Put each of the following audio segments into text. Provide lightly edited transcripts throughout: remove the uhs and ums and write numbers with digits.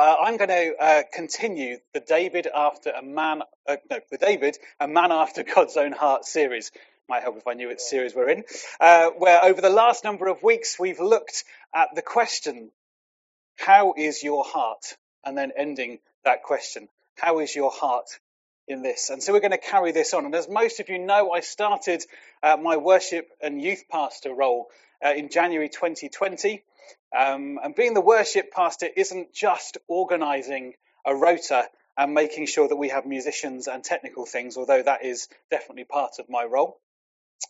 I'm going to continue the David, a Man After God's Own Heart series. Might help if I knew what series we're in, where over the last number of weeks we've looked at the question, how is your heart? And then ending that question, how is your heart in this? And so we're going to carry this on. And as most of you know, I started my worship and youth pastor role in January 2020. And being the worship pastor isn't just organising a rota and making sure that we have musicians and technical things, although that is definitely part of my role.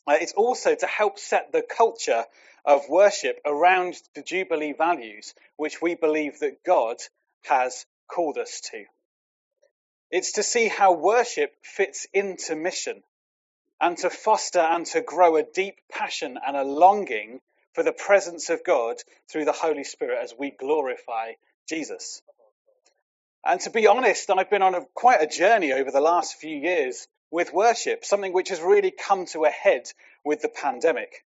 It's also to help set the culture of worship around the Jubilee values, which we believe that God has called us to. It's to see how worship fits into mission and to foster and to grow a deep passion and a longing for the presence of God through the Holy Spirit as we glorify Jesus. And to be honest, I've been on quite a journey over the last few years with worship, something which has really come to a head with the pandemic.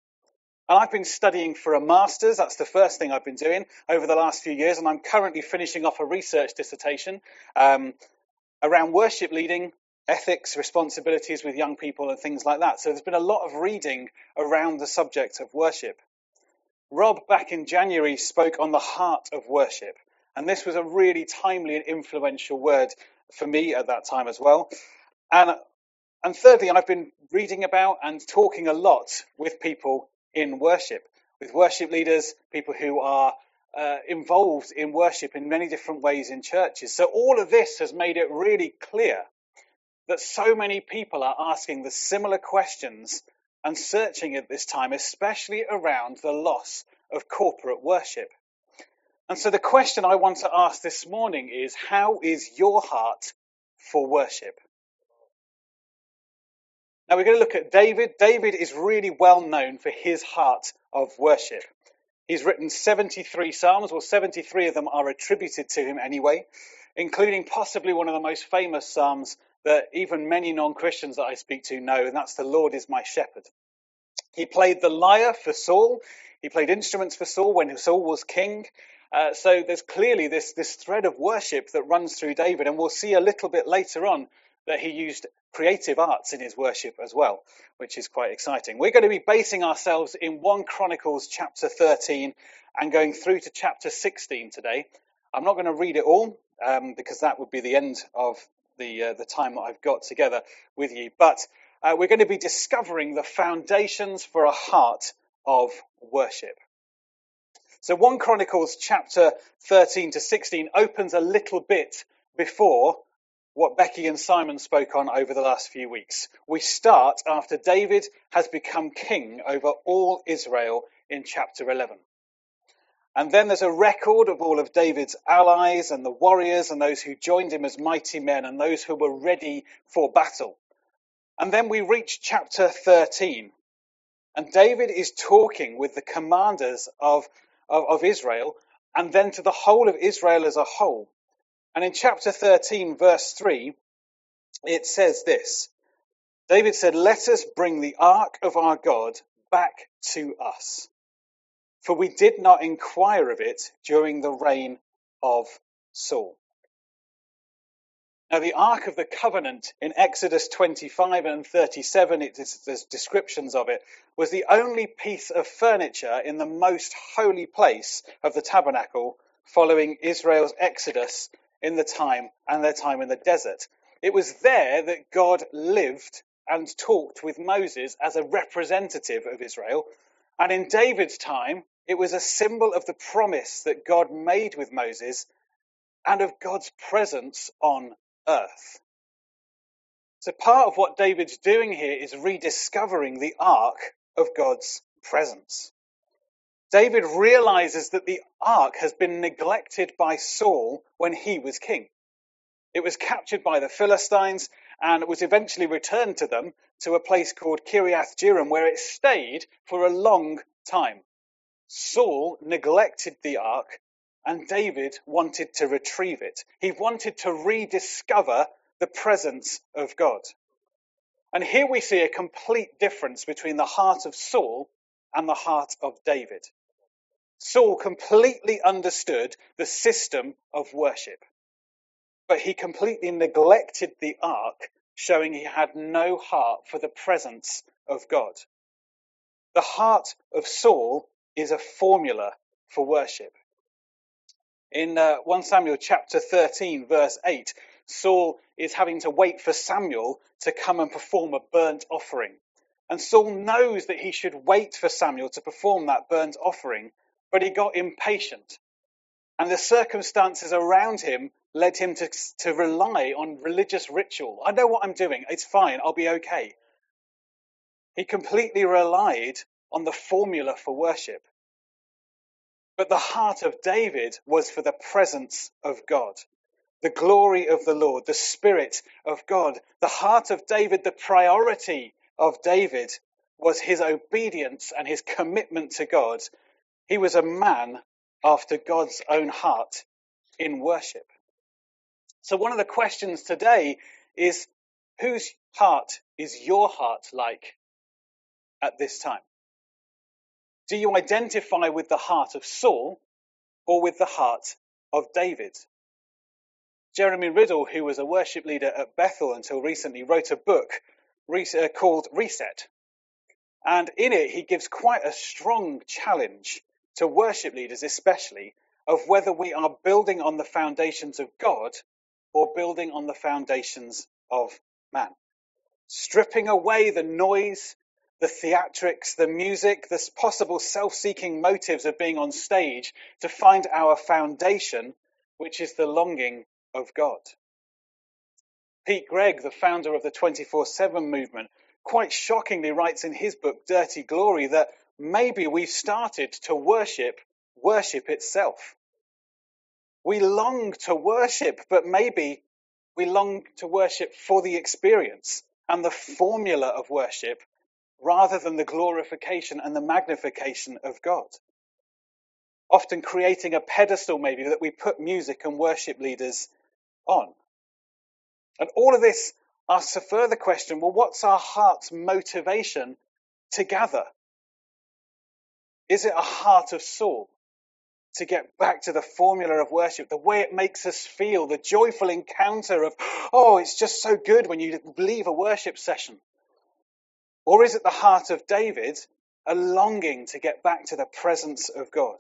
And I've been studying for a master's. That's the first thing I've been doing over the last few years. And I'm currently finishing off a research dissertation around worship leading, ethics, responsibilities with young people and things like that. So there's been a lot of reading around the subject of worship. Rob, back in January, spoke on the heart of worship, and this was a really timely and influential word for me at that time as well. And thirdly, I've been reading about and talking a lot with people in worship, with worship leaders, people who are involved in worship in many different ways in churches. So all of this has made it really clear that so many people are asking the similar questions and searching at this time, especially around the loss of corporate worship. And so the question I want to ask this morning is, how is your heart for worship? Now we're going to look at David. David is really well known for his heart of worship. He's written 73 psalms, well 73 of them are attributed to him anyway, including possibly one of the most famous psalms that even many non-Christians that I speak to know, and that's the Lord is my shepherd. He played the lyre for Saul. He played instruments for Saul when Saul was king. So there's clearly this thread of worship that runs through David, and we'll see a little bit later on that he used creative arts in his worship as well, which is quite exciting. We're going to be basing ourselves in 1 Chronicles chapter 13 and going through to chapter 16 today. I'm not going to read it all because that would be the end of the time that I've got together with you. But we're going to be discovering the foundations for a heart of worship. So 1 Chronicles chapter 13 to 16 opens a little bit before what Becky and Simon spoke on over the last few weeks. We start after David has become king over all Israel in chapter 11. And then there's a record of all of David's allies and the warriors and those who joined him as mighty men and those who were ready for battle. And then we reach chapter 13. And David is talking with the commanders of Israel and then to the whole of Israel as a whole. And in chapter 13, verse 3, it says this. David said, "Let us bring the ark of our God back to us. For we did not inquire of it during the reign of Saul." Now, the Ark of the Covenant in Exodus 25 and 37, there's descriptions of it, was the only piece of furniture in the most holy place of the tabernacle following Israel's exodus in the time and their time in the desert. It was there that God lived and talked with Moses as a representative of Israel. And in David's time, it was a symbol of the promise that God made with Moses and of God's presence on earth. So part of what David's doing here is rediscovering the ark of God's presence. David realizes that the ark has been neglected by Saul when he was king. It was captured by the Philistines and was eventually returned to them to a place called Kiriath-Jearim, where it stayed for a long time. Saul neglected the ark, and David wanted to retrieve it. He wanted to rediscover the presence of God. And here we see a complete difference between the heart of Saul and the heart of David. Saul completely understood the system of worship, but he completely neglected the ark, showing he had no heart for the presence of God. The heart of Saul is a formula for worship. In 1 Samuel chapter 13, verse 8, Saul is having to wait for Samuel to come and perform a burnt offering. And Saul knows that he should wait for Samuel to perform that burnt offering, but he got impatient. And the circumstances around him led him to rely on religious ritual. I know what I'm doing. It's fine. I'll be okay. He completely relied on the formula for worship. But the heart of David was for the presence of God, the glory of the Lord, the Spirit of God. The heart of David, the priority of David, was his obedience and his commitment to God. He was a man after God's own heart in worship. So one of the questions today is, whose heart is your heart like at this time? Do you identify with the heart of Saul or with the heart of David? Jeremy Riddle, who was a worship leader at Bethel until recently, wrote a book called Reset. And in it, he gives quite a strong challenge to worship leaders, especially, of whether we are building on the foundations of God or building on the foundations of man. Stripping away the noise, the theatrics, the music, the possible self-seeking motives of being on stage to find our foundation, which is the longing of God. Pete Gregg, the founder of the 24-7 movement, quite shockingly writes in his book, Dirty Glory, that maybe we've started to worship itself. We long to worship, but maybe we long to worship for the experience and the formula of worship rather than the glorification and the magnification of God. Often creating a pedestal, maybe, that we put music and worship leaders on. And all of this asks a further question, well, what's our heart's motivation to gather? Is it a heart of Saul? To get back to the formula of worship, the way it makes us feel, the joyful encounter of, oh, it's just so good when you leave a worship session? Or is it the heart of David, a longing to get back to the presence of God,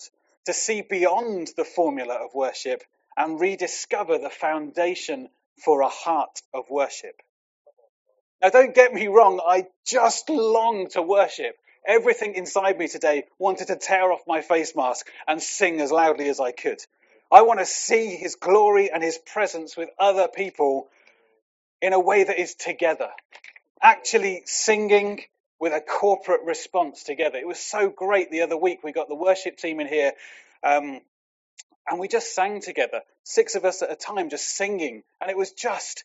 to see beyond the formula of worship and rediscover the foundation for a heart of worship? Now, don't get me wrong, I just long to worship. Everything inside me today wanted to tear off my face mask and sing as loudly as I could. I want to see his glory and his presence with other people in a way that is together. Actually singing with a corporate response together. It was so great the other week. We got the worship team in here and we just sang together. 6 of us at a time just singing. And it was just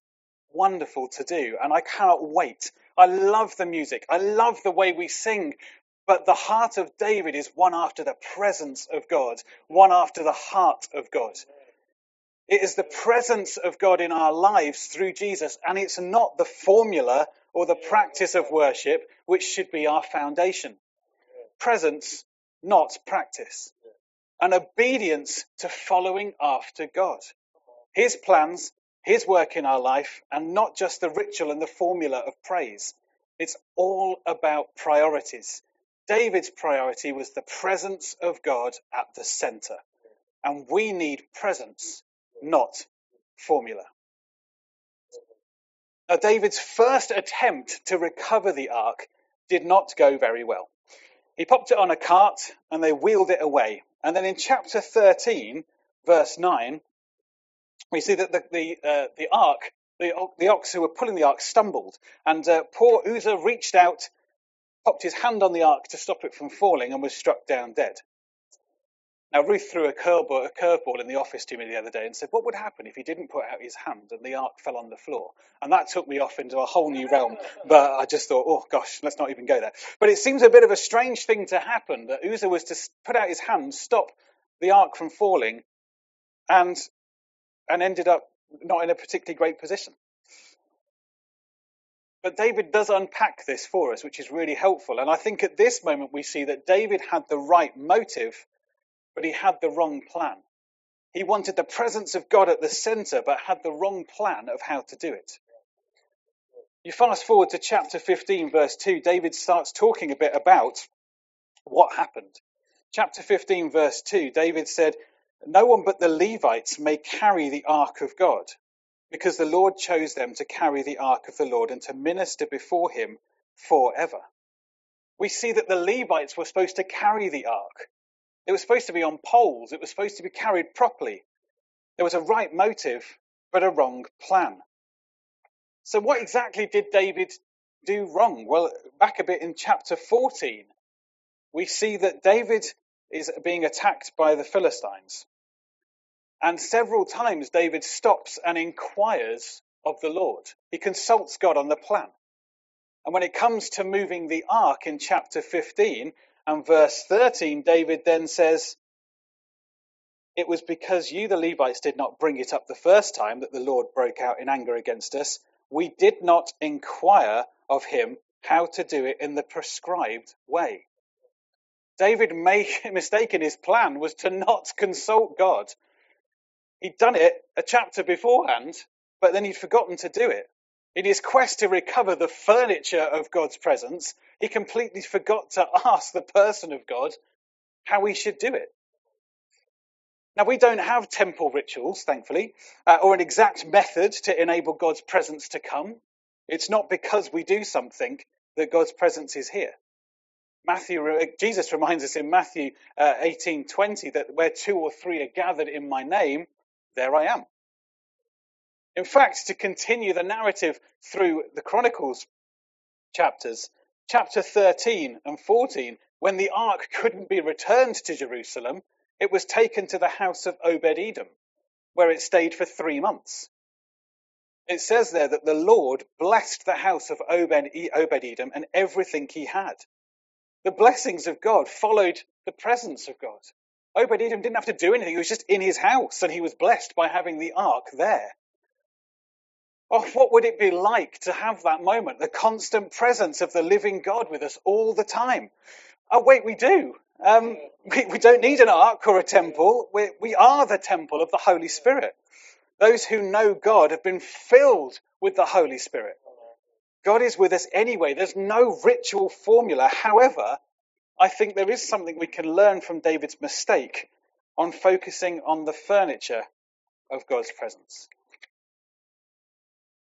wonderful to do. And I cannot wait. I love the music. I love the way we sing. But the heart of David is one after the presence of God, one after the heart of God. It is the presence of God in our lives through Jesus, and it's not the formula or the practice of worship which should be our foundation. Presence, not practice. An obedience to following after God. His plans, his work in our life, and not just the ritual and the formula of praise. It's all about priorities. David's priority was the presence of God at the center. And we need presence, not formula. Now, David's first attempt to recover the ark did not go very well. He popped it on a cart and they wheeled it away. And then in chapter 13, verse 9, we see that the ark, the ox who were pulling the ark stumbled, and poor Uzzah reached out, popped his hand on the ark to stop it from falling, and was struck down dead. Now, Ruth threw a curveball in the office to me the other day and said, what would happen if he didn't put out his hand and the ark fell on the floor? And that took me off into a whole new realm, but I just thought, oh gosh, let's not even go there. But it seems a bit of a strange thing to happen, that Uzzah was to put out his hand, stop the ark from falling, and ended up not in a particularly great position. But David does unpack this for us, which is really helpful. And I think at this moment we see that David had the right motive, but he had the wrong plan. He wanted the presence of God at the center, but had the wrong plan of how to do it. You fast forward to chapter 15, verse 2, David starts talking a bit about what happened. Chapter 15, verse 2, David said, "No one but the Levites may carry the ark of God, because the Lord chose them to carry the ark of the Lord and to minister before him forever." We see that the Levites were supposed to carry the ark. It was supposed to be on poles. It was supposed to be carried properly. There was a right motive, but a wrong plan. So what exactly did David do wrong? Well, back a bit in chapter 14, we see that David is being attacked by the Philistines. And several times David stops and inquires of the Lord. He consults God on the plan. And when it comes to moving the ark in chapter 15 and verse 13, David then says, "It was because you, the Levites, did not bring it up the first time that the Lord broke out in anger against us. We did not inquire of him how to do it in the prescribed way." David made a mistake in his plan, was to not consult God. He'd done it a chapter beforehand, but then he'd forgotten to do it. In his quest to recover the furniture of God's presence, he completely forgot to ask the person of God how he should do it. Now, we don't have temple rituals, thankfully, or an exact method to enable God's presence to come. It's not because we do something that God's presence is here. Jesus reminds us in Matthew 18:20 that where two or three are gathered in my name, there I am. In fact, to continue the narrative through the Chronicles chapters, chapter 13 and 14, when the ark couldn't be returned to Jerusalem, it was taken to the house of Obed-Edom, where it stayed for 3 months. It says there that the Lord blessed the house of Obed-Edom and everything he had. The blessings of God followed the presence of God. Obed-Edom didn't have to do anything. He was just in his house, and he was blessed by having the ark there. Oh, what would it be like to have that moment, the constant presence of the living God with us all the time? Oh, wait, we do. We don't need an ark or a temple. We are the temple of the Holy Spirit. Those who know God have been filled with the Holy Spirit. God is with us anyway. There's no ritual formula. However, I think there is something we can learn from David's mistake on focusing on the furniture of God's presence.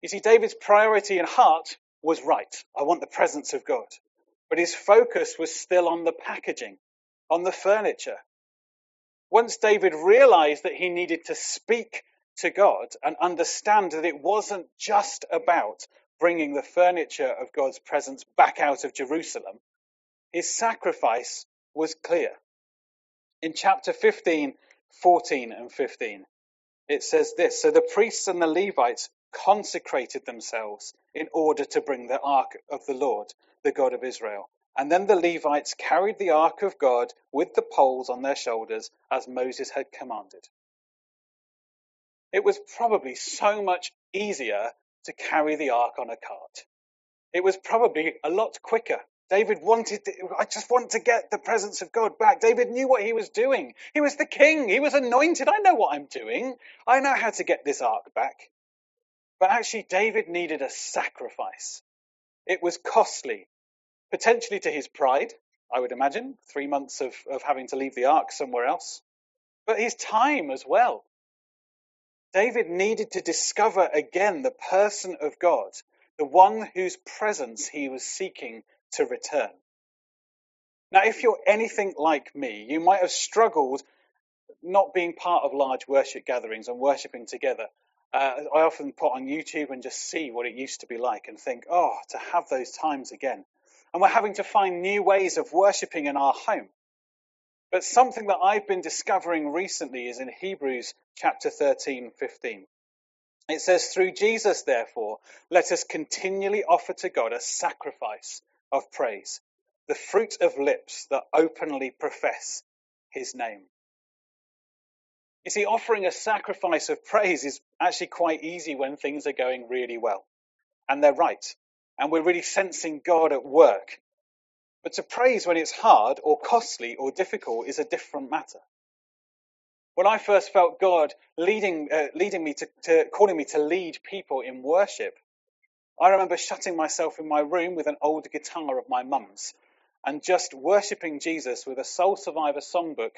You see, David's priority and heart was right. I want the presence of God. But his focus was still on the packaging, on the furniture. Once David realized that he needed to speak to God and understand that it wasn't just about bringing the furniture of God's presence back out of Jerusalem, his sacrifice was clear. In chapter 15, 14 and 15, it says this, "So the priests and the Levites consecrated themselves in order to bring the ark of the Lord, the God of Israel. And then the Levites carried the ark of God with the poles on their shoulders as Moses had commanded." It was probably so much easier to carry the ark on a cart. It was probably a lot quicker. David wanted, I just want to get the presence of God back. David knew what he was doing. He was the king. He was anointed. I know what I'm doing. I know how to get this ark back. But actually, David needed a sacrifice. It was costly, potentially to his pride, I would imagine, 3 months of having to leave the ark somewhere else, but his time as well. David needed to discover again the person of God, the one whose presence he was seeking to return. Now, if you're anything like me, you might have struggled not being part of large worship gatherings and worshipping together. I often put on YouTube and just see what it used to be like and think, oh, to have those times again. And we're having to find new ways of worshipping in our home. But something that I've been discovering recently is in Hebrews chapter 13, 15. It says, "Through Jesus, therefore, let us continually offer to God a sacrifice of praise, the fruit of lips that openly profess his name." You see, offering a sacrifice of praise is actually quite easy when things are going really well. And they're right. And we're really sensing God at work. But to praise when it's hard or costly or difficult is a different matter. When I first felt God leading me to calling me to lead people in worship, I remember shutting myself in my room with an old guitar of my mum's and just worshipping Jesus with a Soul Survivor songbook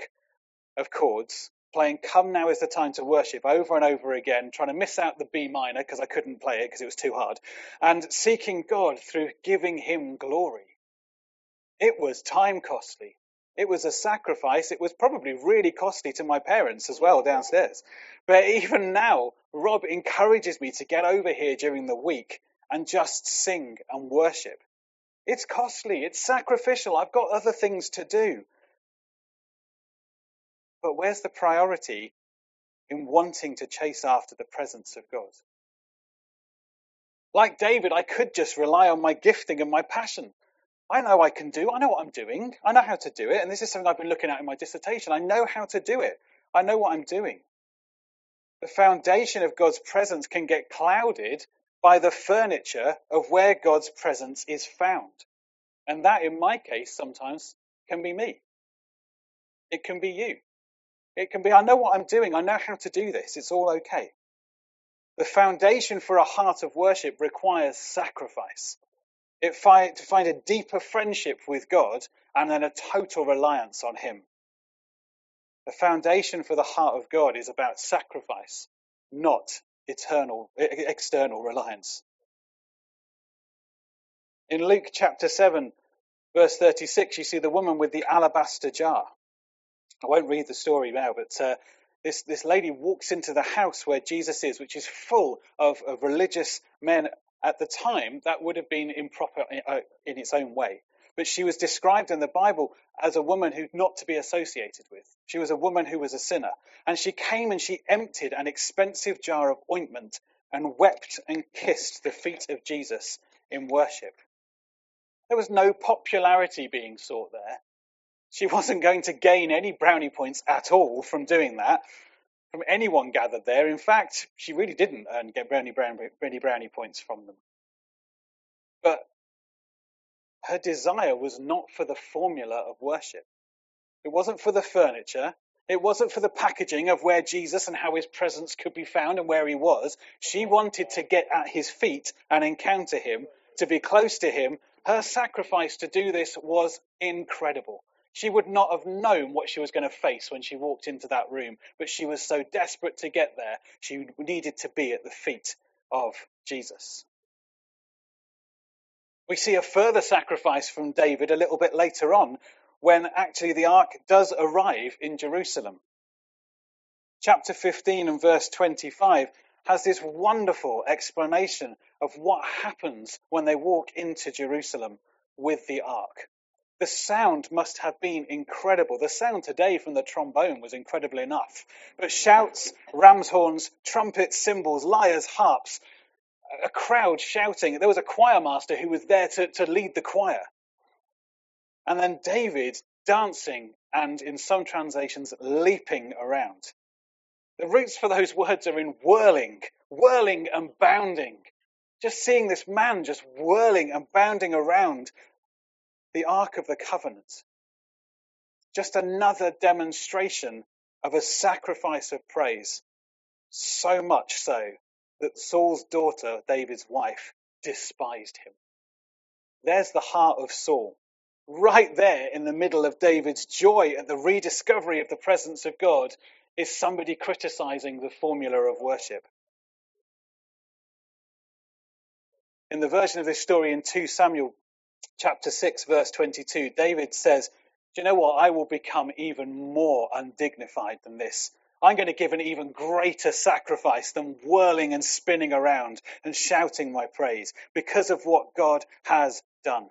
of chords, playing Come Now is the Time to Worship over and over again, trying to miss out the B minor because I couldn't play it because it was too hard, and seeking God through giving him glory. It was time costly. It was a sacrifice. It was probably really costly to my parents as well downstairs. But even now, Rob encourages me to get over here during the week and just sing and worship. It's costly. It's sacrificial. I've got other things to do. But where's the priority in wanting to chase after the presence of God? Like David, I could just rely on my gifting and my passion. I know I can do. I know what I'm doing. I know how to do it. And this is something I've been looking at in my dissertation. I know how to do it. I know what I'm doing. The foundation of God's presence can get clouded by the furniture of where God's presence is found. And that, in my case, sometimes can be me. It can be you. It can be, I know what I'm doing. I know how to do this. It's all okay. The foundation for a heart of worship requires sacrifice. To find a deeper friendship with God and then a total reliance on him. The foundation for the heart of God is about sacrifice, not external reliance. In Luke chapter 7, verse 36, you see the woman with the alabaster jar. I won't read the story now, but this lady walks into the house where Jesus is, which is full of religious men. At the time, that would have been improper in its own way. But she was described in the Bible as a woman who not to be associated with. She was a woman who was a sinner. And she came and she emptied an expensive jar of ointment and wept and kissed the feet of Jesus in worship. There was no popularity being sought there. She wasn't going to gain any brownie points at all from doing that, from anyone gathered there. In fact, she really didn't earn any brownie points from them. But her desire was not for the formula of worship. It wasn't for the furniture. It wasn't for the packaging of where Jesus and how his presence could be found and where he was. She wanted to get at his feet and encounter him, to be close to him. Her sacrifice to do this was incredible. She would not have known what she was going to face when she walked into that room, but she was so desperate to get there, she needed to be at the feet of Jesus. We see a further sacrifice from David a little bit later on, when actually the ark does arrive in Jerusalem. Chapter 15 and verse 25 has this wonderful explanation of what happens when they walk into Jerusalem with the ark. The sound must have been incredible. The sound today from the trombone was incredible enough. But shouts, ram's horns, trumpets, cymbals, lyres, harps, a crowd shouting. There was a choir master who was there to lead the choir. And then David dancing and, in some translations, leaping around. The roots for those words are in whirling, whirling and bounding. Just seeing this man just whirling and bounding around the Ark of the Covenant, just another demonstration of a sacrifice of praise, so much so that Saul's daughter, David's wife, despised him. There's the heart of Saul, right there in the middle of David's joy at the rediscovery of the presence of God, is somebody criticizing the formula of worship. In the version of this story in 2 Samuel, Chapter 6, verse 22, David says, do you know what? I will become even more undignified than this. I'm going to give an even greater sacrifice than whirling and spinning around and shouting my praise because of what God has done.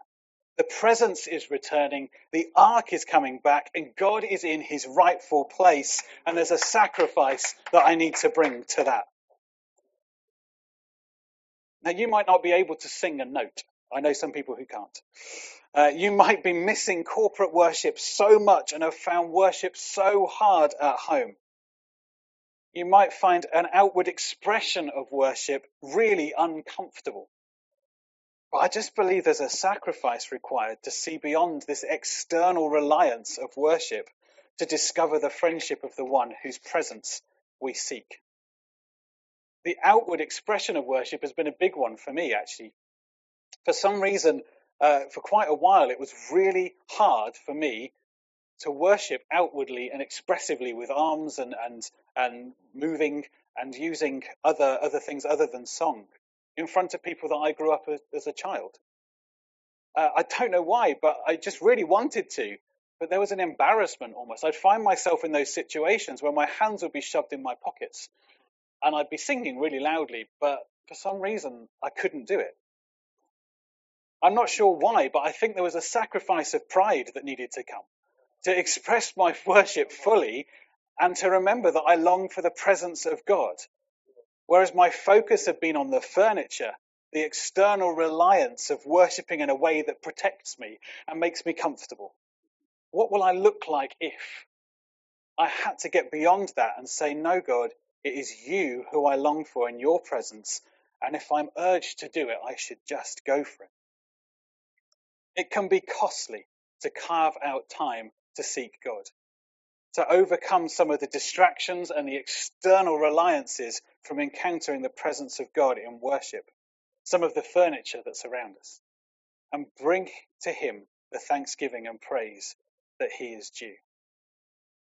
The presence is returning, the ark is coming back, and God is in his rightful place. And there's a sacrifice that I need to bring to that. Now, you might not be able to sing a note. I know some people who can't. You might be missing corporate worship so much and have found worship so hard at home. You might find an outward expression of worship really uncomfortable. But I just believe there's a sacrifice required to see beyond this external reliance of worship to discover the friendship of the one whose presence we seek. The outward expression of worship has been a big one for me, actually. For some reason, for quite a while, it was really hard for me to worship outwardly and expressively with arms and moving and using other things other than song in front of people that I grew up as a child. I don't know why, but I just really wanted to. But there was an embarrassment almost. I'd find myself in those situations where my hands would be shoved in my pockets and I'd be singing really loudly, but for some reason I couldn't do it. I'm not sure why, but I think there was a sacrifice of pride that needed to come to express my worship fully and to remember that I long for the presence of God. Whereas my focus had been on the furniture, the external reliance of worshipping in a way that protects me and makes me comfortable. What will I look like if? I had to get beyond that and say, no, God, it is you who I long for in your presence. And if I'm urged to do it, I should just go for it. It can be costly to carve out time to seek God, to overcome some of the distractions and the external reliances from encountering the presence of God in worship, some of the furniture that surrounds us, and bring to him the thanksgiving and praise that he is due.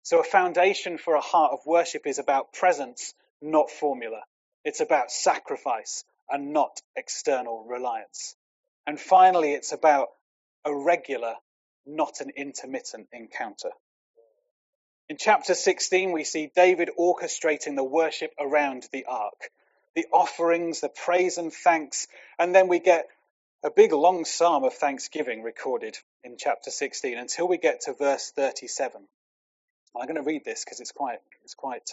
So a foundation for a heart of worship is about presence, not formula. It's about sacrifice and not external reliance. And finally, it's about a regular, not an intermittent encounter. In chapter 16, we see David orchestrating the worship around the ark, the offerings, the praise and thanks, and then we get a big long psalm of thanksgiving recorded in chapter 16 until we get to verse 37. I'm going to read this because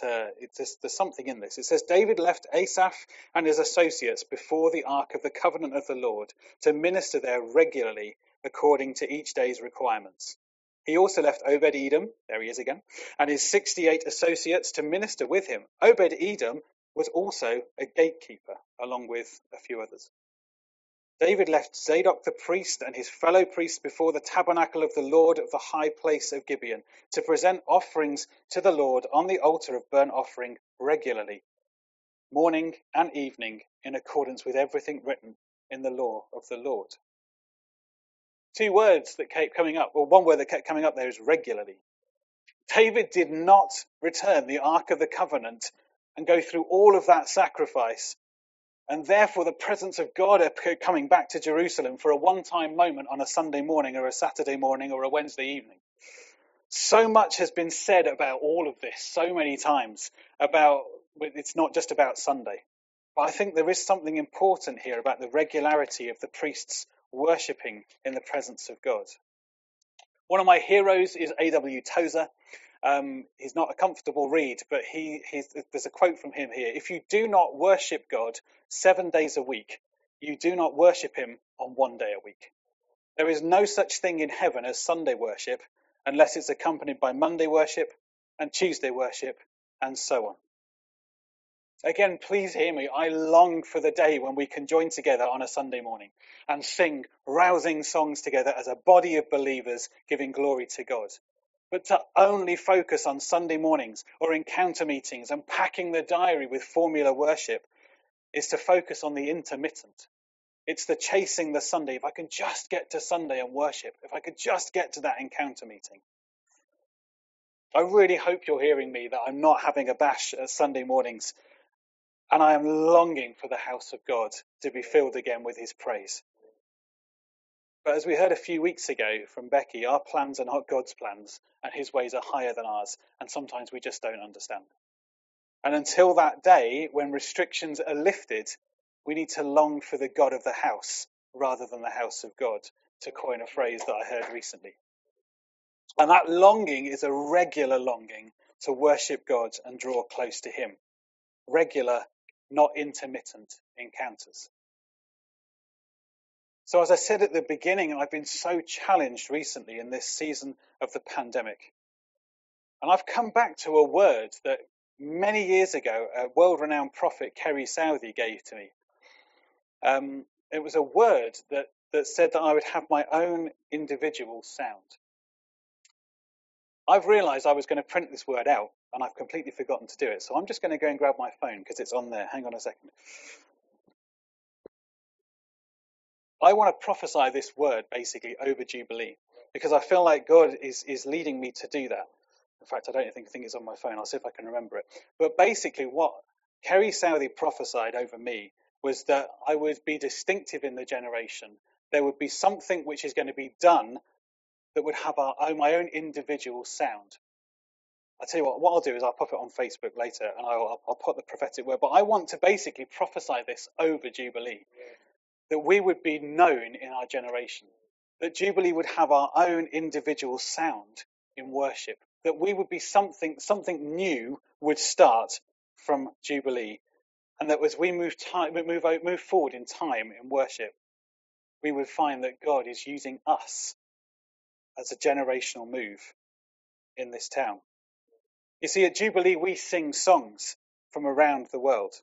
there's something in this. It says, David left Asaph and his associates before the ark of the covenant of the Lord to minister there regularly according to each day's requirements. He also left Obed-Edom, there he is again, and his 68 associates to minister with him. Obed-Edom was also a gatekeeper, along with a few others. David left Zadok the priest and his fellow priests before the tabernacle of the Lord of the high place of Gibeon to present offerings to the Lord on the altar of burnt offering regularly, morning and evening, in accordance with everything written in the law of the Lord. Two words that kept coming up, or one word that kept coming up there is regularly. David did not return the Ark of the Covenant and go through all of that sacrifice, and therefore the presence of God coming back to Jerusalem for a one-time moment on a Sunday morning or a Saturday morning or a Wednesday evening. So much has been said about all of this so many times about it's not just about Sunday. But I think there is something important here about the regularity of the priests worshipping in the presence of God. One of my heroes is A.W. Tozer. He's not a comfortable read, but there's a quote from him here. If you do not worship God 7 days a week, you do not worship him on 1 day a week. There is no such thing in heaven as Sunday worship unless it's accompanied by Monday worship and Tuesday worship and so on. Again, please hear me. I long for the day when we can join together on a Sunday morning and sing rousing songs together as a body of believers giving glory to God. But to only focus on Sunday mornings or encounter meetings and packing the diary with formula worship is to focus on the intermittent. It's the chasing the Sunday. If I can just get to Sunday and worship, if I could just get to that encounter meeting. I really hope you're hearing me that I'm not having a bash at Sunday mornings, and I am longing for the house of God to be filled again with his praise. But as we heard a few weeks ago from Becky, our plans are not God's plans, and his ways are higher than ours, and sometimes we just don't understand. And until that day, when restrictions are lifted, we need to long for the God of the house rather than the house of God, to coin a phrase that I heard recently. And that longing is a regular longing to worship God and draw close to him. Regular, not intermittent encounters. So as I said at the beginning, I've been so challenged recently in this season of the pandemic. And I've come back to a word that many years ago, a world-renowned prophet, Kerry Southey, gave to me. It was a word that said that I would have my own individual sound. I've realized I was going to print this word out and I've completely forgotten to do it. So I'm just going to go and grab my phone because it's on there. Hang on a second. I want to prophesy this word basically over Jubilee because I feel like God is leading me to do that. In fact, I don't think it's on my phone. I'll see if I can remember it. But basically what Kerry Southey prophesied over me was that I would be distinctive in the generation. There would be something which is going to be done that would have my own individual sound. I tell you what I'll do is I'll pop it on Facebook later and I'll put the prophetic word. But I want to basically prophesy this over Jubilee, that we would be known in our generation, that Jubilee would have our own individual sound in worship, that we would be something new would start from Jubilee, and that as we move forward in time in worship, we would find that God is using us as a generational move in this town. You see, at Jubilee, we sing songs from around the world.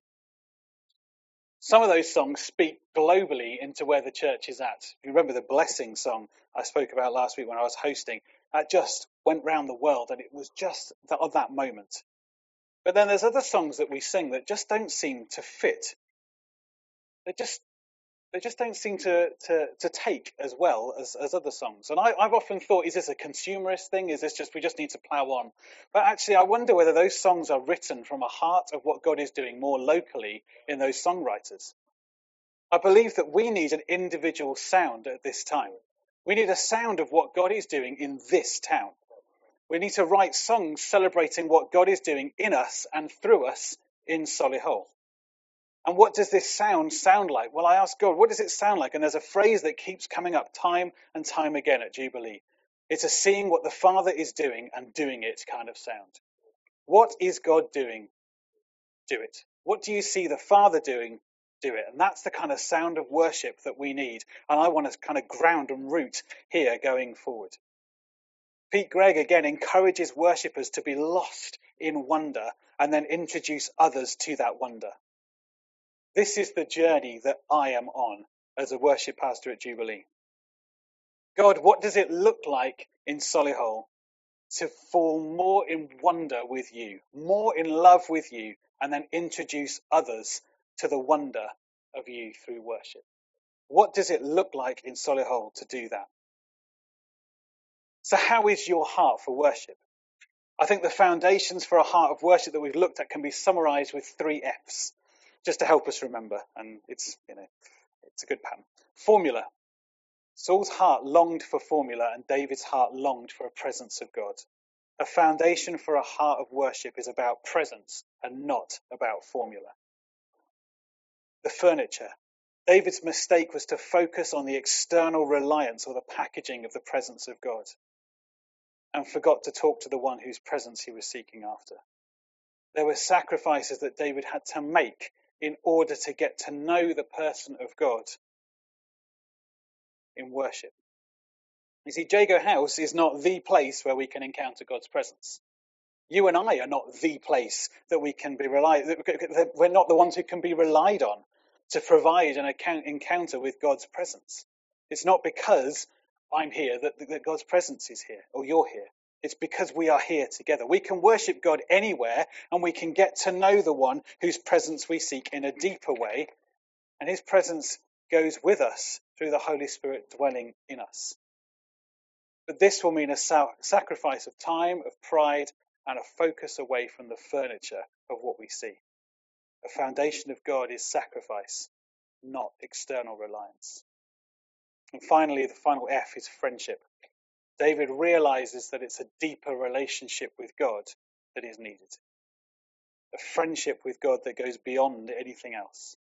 Some of those songs speak globally into where the church is at. You remember the blessing song I spoke about last week when I was hosting? That just went round the world, and it was just of that moment. But then there's other songs that we sing that just don't seem to fit. They just don't seem to take as well as other songs. And I've often thought, is this a consumerist thing? Is this just we just need to plough on? But actually, I wonder whether those songs are written from a heart of what God is doing more locally in those songwriters. I believe that we need an individual sound at this time. We need a sound of what God is doing in this town. We need to write songs celebrating what God is doing in us and through us in Solihull. And what does this sound like? Well, I asked God, what does it sound like? And there's a phrase that keeps coming up time and time again at Jubilee. It's a seeing what the Father is doing and doing it kind of sound. What is God doing? Do it. What do you see the Father doing? Do it. And that's the kind of sound of worship that we need. And I want to kind of ground and root here going forward. Pete Gregg again encourages worshippers to be lost in wonder and then introduce others to that wonder. This is the journey that I am on as a worship pastor at Jubilee. God, what does it look like in Solihull to fall more in wonder with you, more in love with you, and then introduce others to the wonder of you through worship? What does it look like in Solihull to do that? So how is your heart for worship? I think the foundations for a heart of worship that we've looked at can be summarized with 3 F's, just to help us remember. And it's a good pattern. Formula. Saul's heart longed for formula and David's heart longed for a presence of God. A foundation for a heart of worship is about presence and not about formula. The furniture. David's mistake was to focus on the external reliance or the packaging of the presence of God, and forgot to talk to the one whose presence he was seeking after. There were sacrifices that David had to make in order to get to know the person of God in worship. You see, Jago House is not the place where we can encounter God's presence. You and I are not the place that we can be relied on. We're not the ones who can be relied on to provide an encounter with God's presence. It's not because I'm here that God's presence is here, or you're here. It's because we are here together. We can worship God anywhere, and we can get to know the one whose presence we seek in a deeper way, and his presence goes with us through the Holy Spirit dwelling in us. But this will mean a sacrifice of time, of pride, and a focus away from the furniture of what we see. The foundation of God is sacrifice, not external reliance. And finally, the final F is friendship. David realizes that it's a deeper relationship with God that is needed. A friendship with God that goes beyond anything else.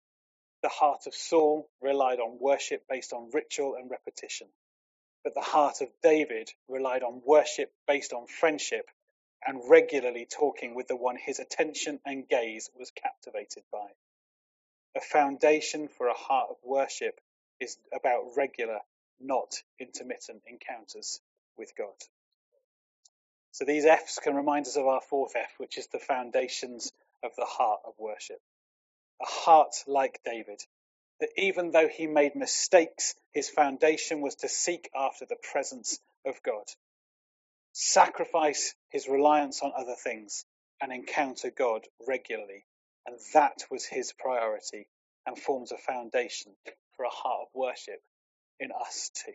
The heart of Saul relied on worship based on ritual and repetition. But the heart of David relied on worship based on friendship and regularly talking with the one his attention and gaze was captivated by. A foundation for a heart of worship is about regular, not intermittent encounters with God. So these F's can remind us of our 4th F, which is the foundations of the heart of worship. A heart like David, that even though he made mistakes, his foundation was to seek after the presence of God. sacrifice his reliance on other things and encounter God regularly. And that was his priority and forms a foundation for a heart of worship in us too.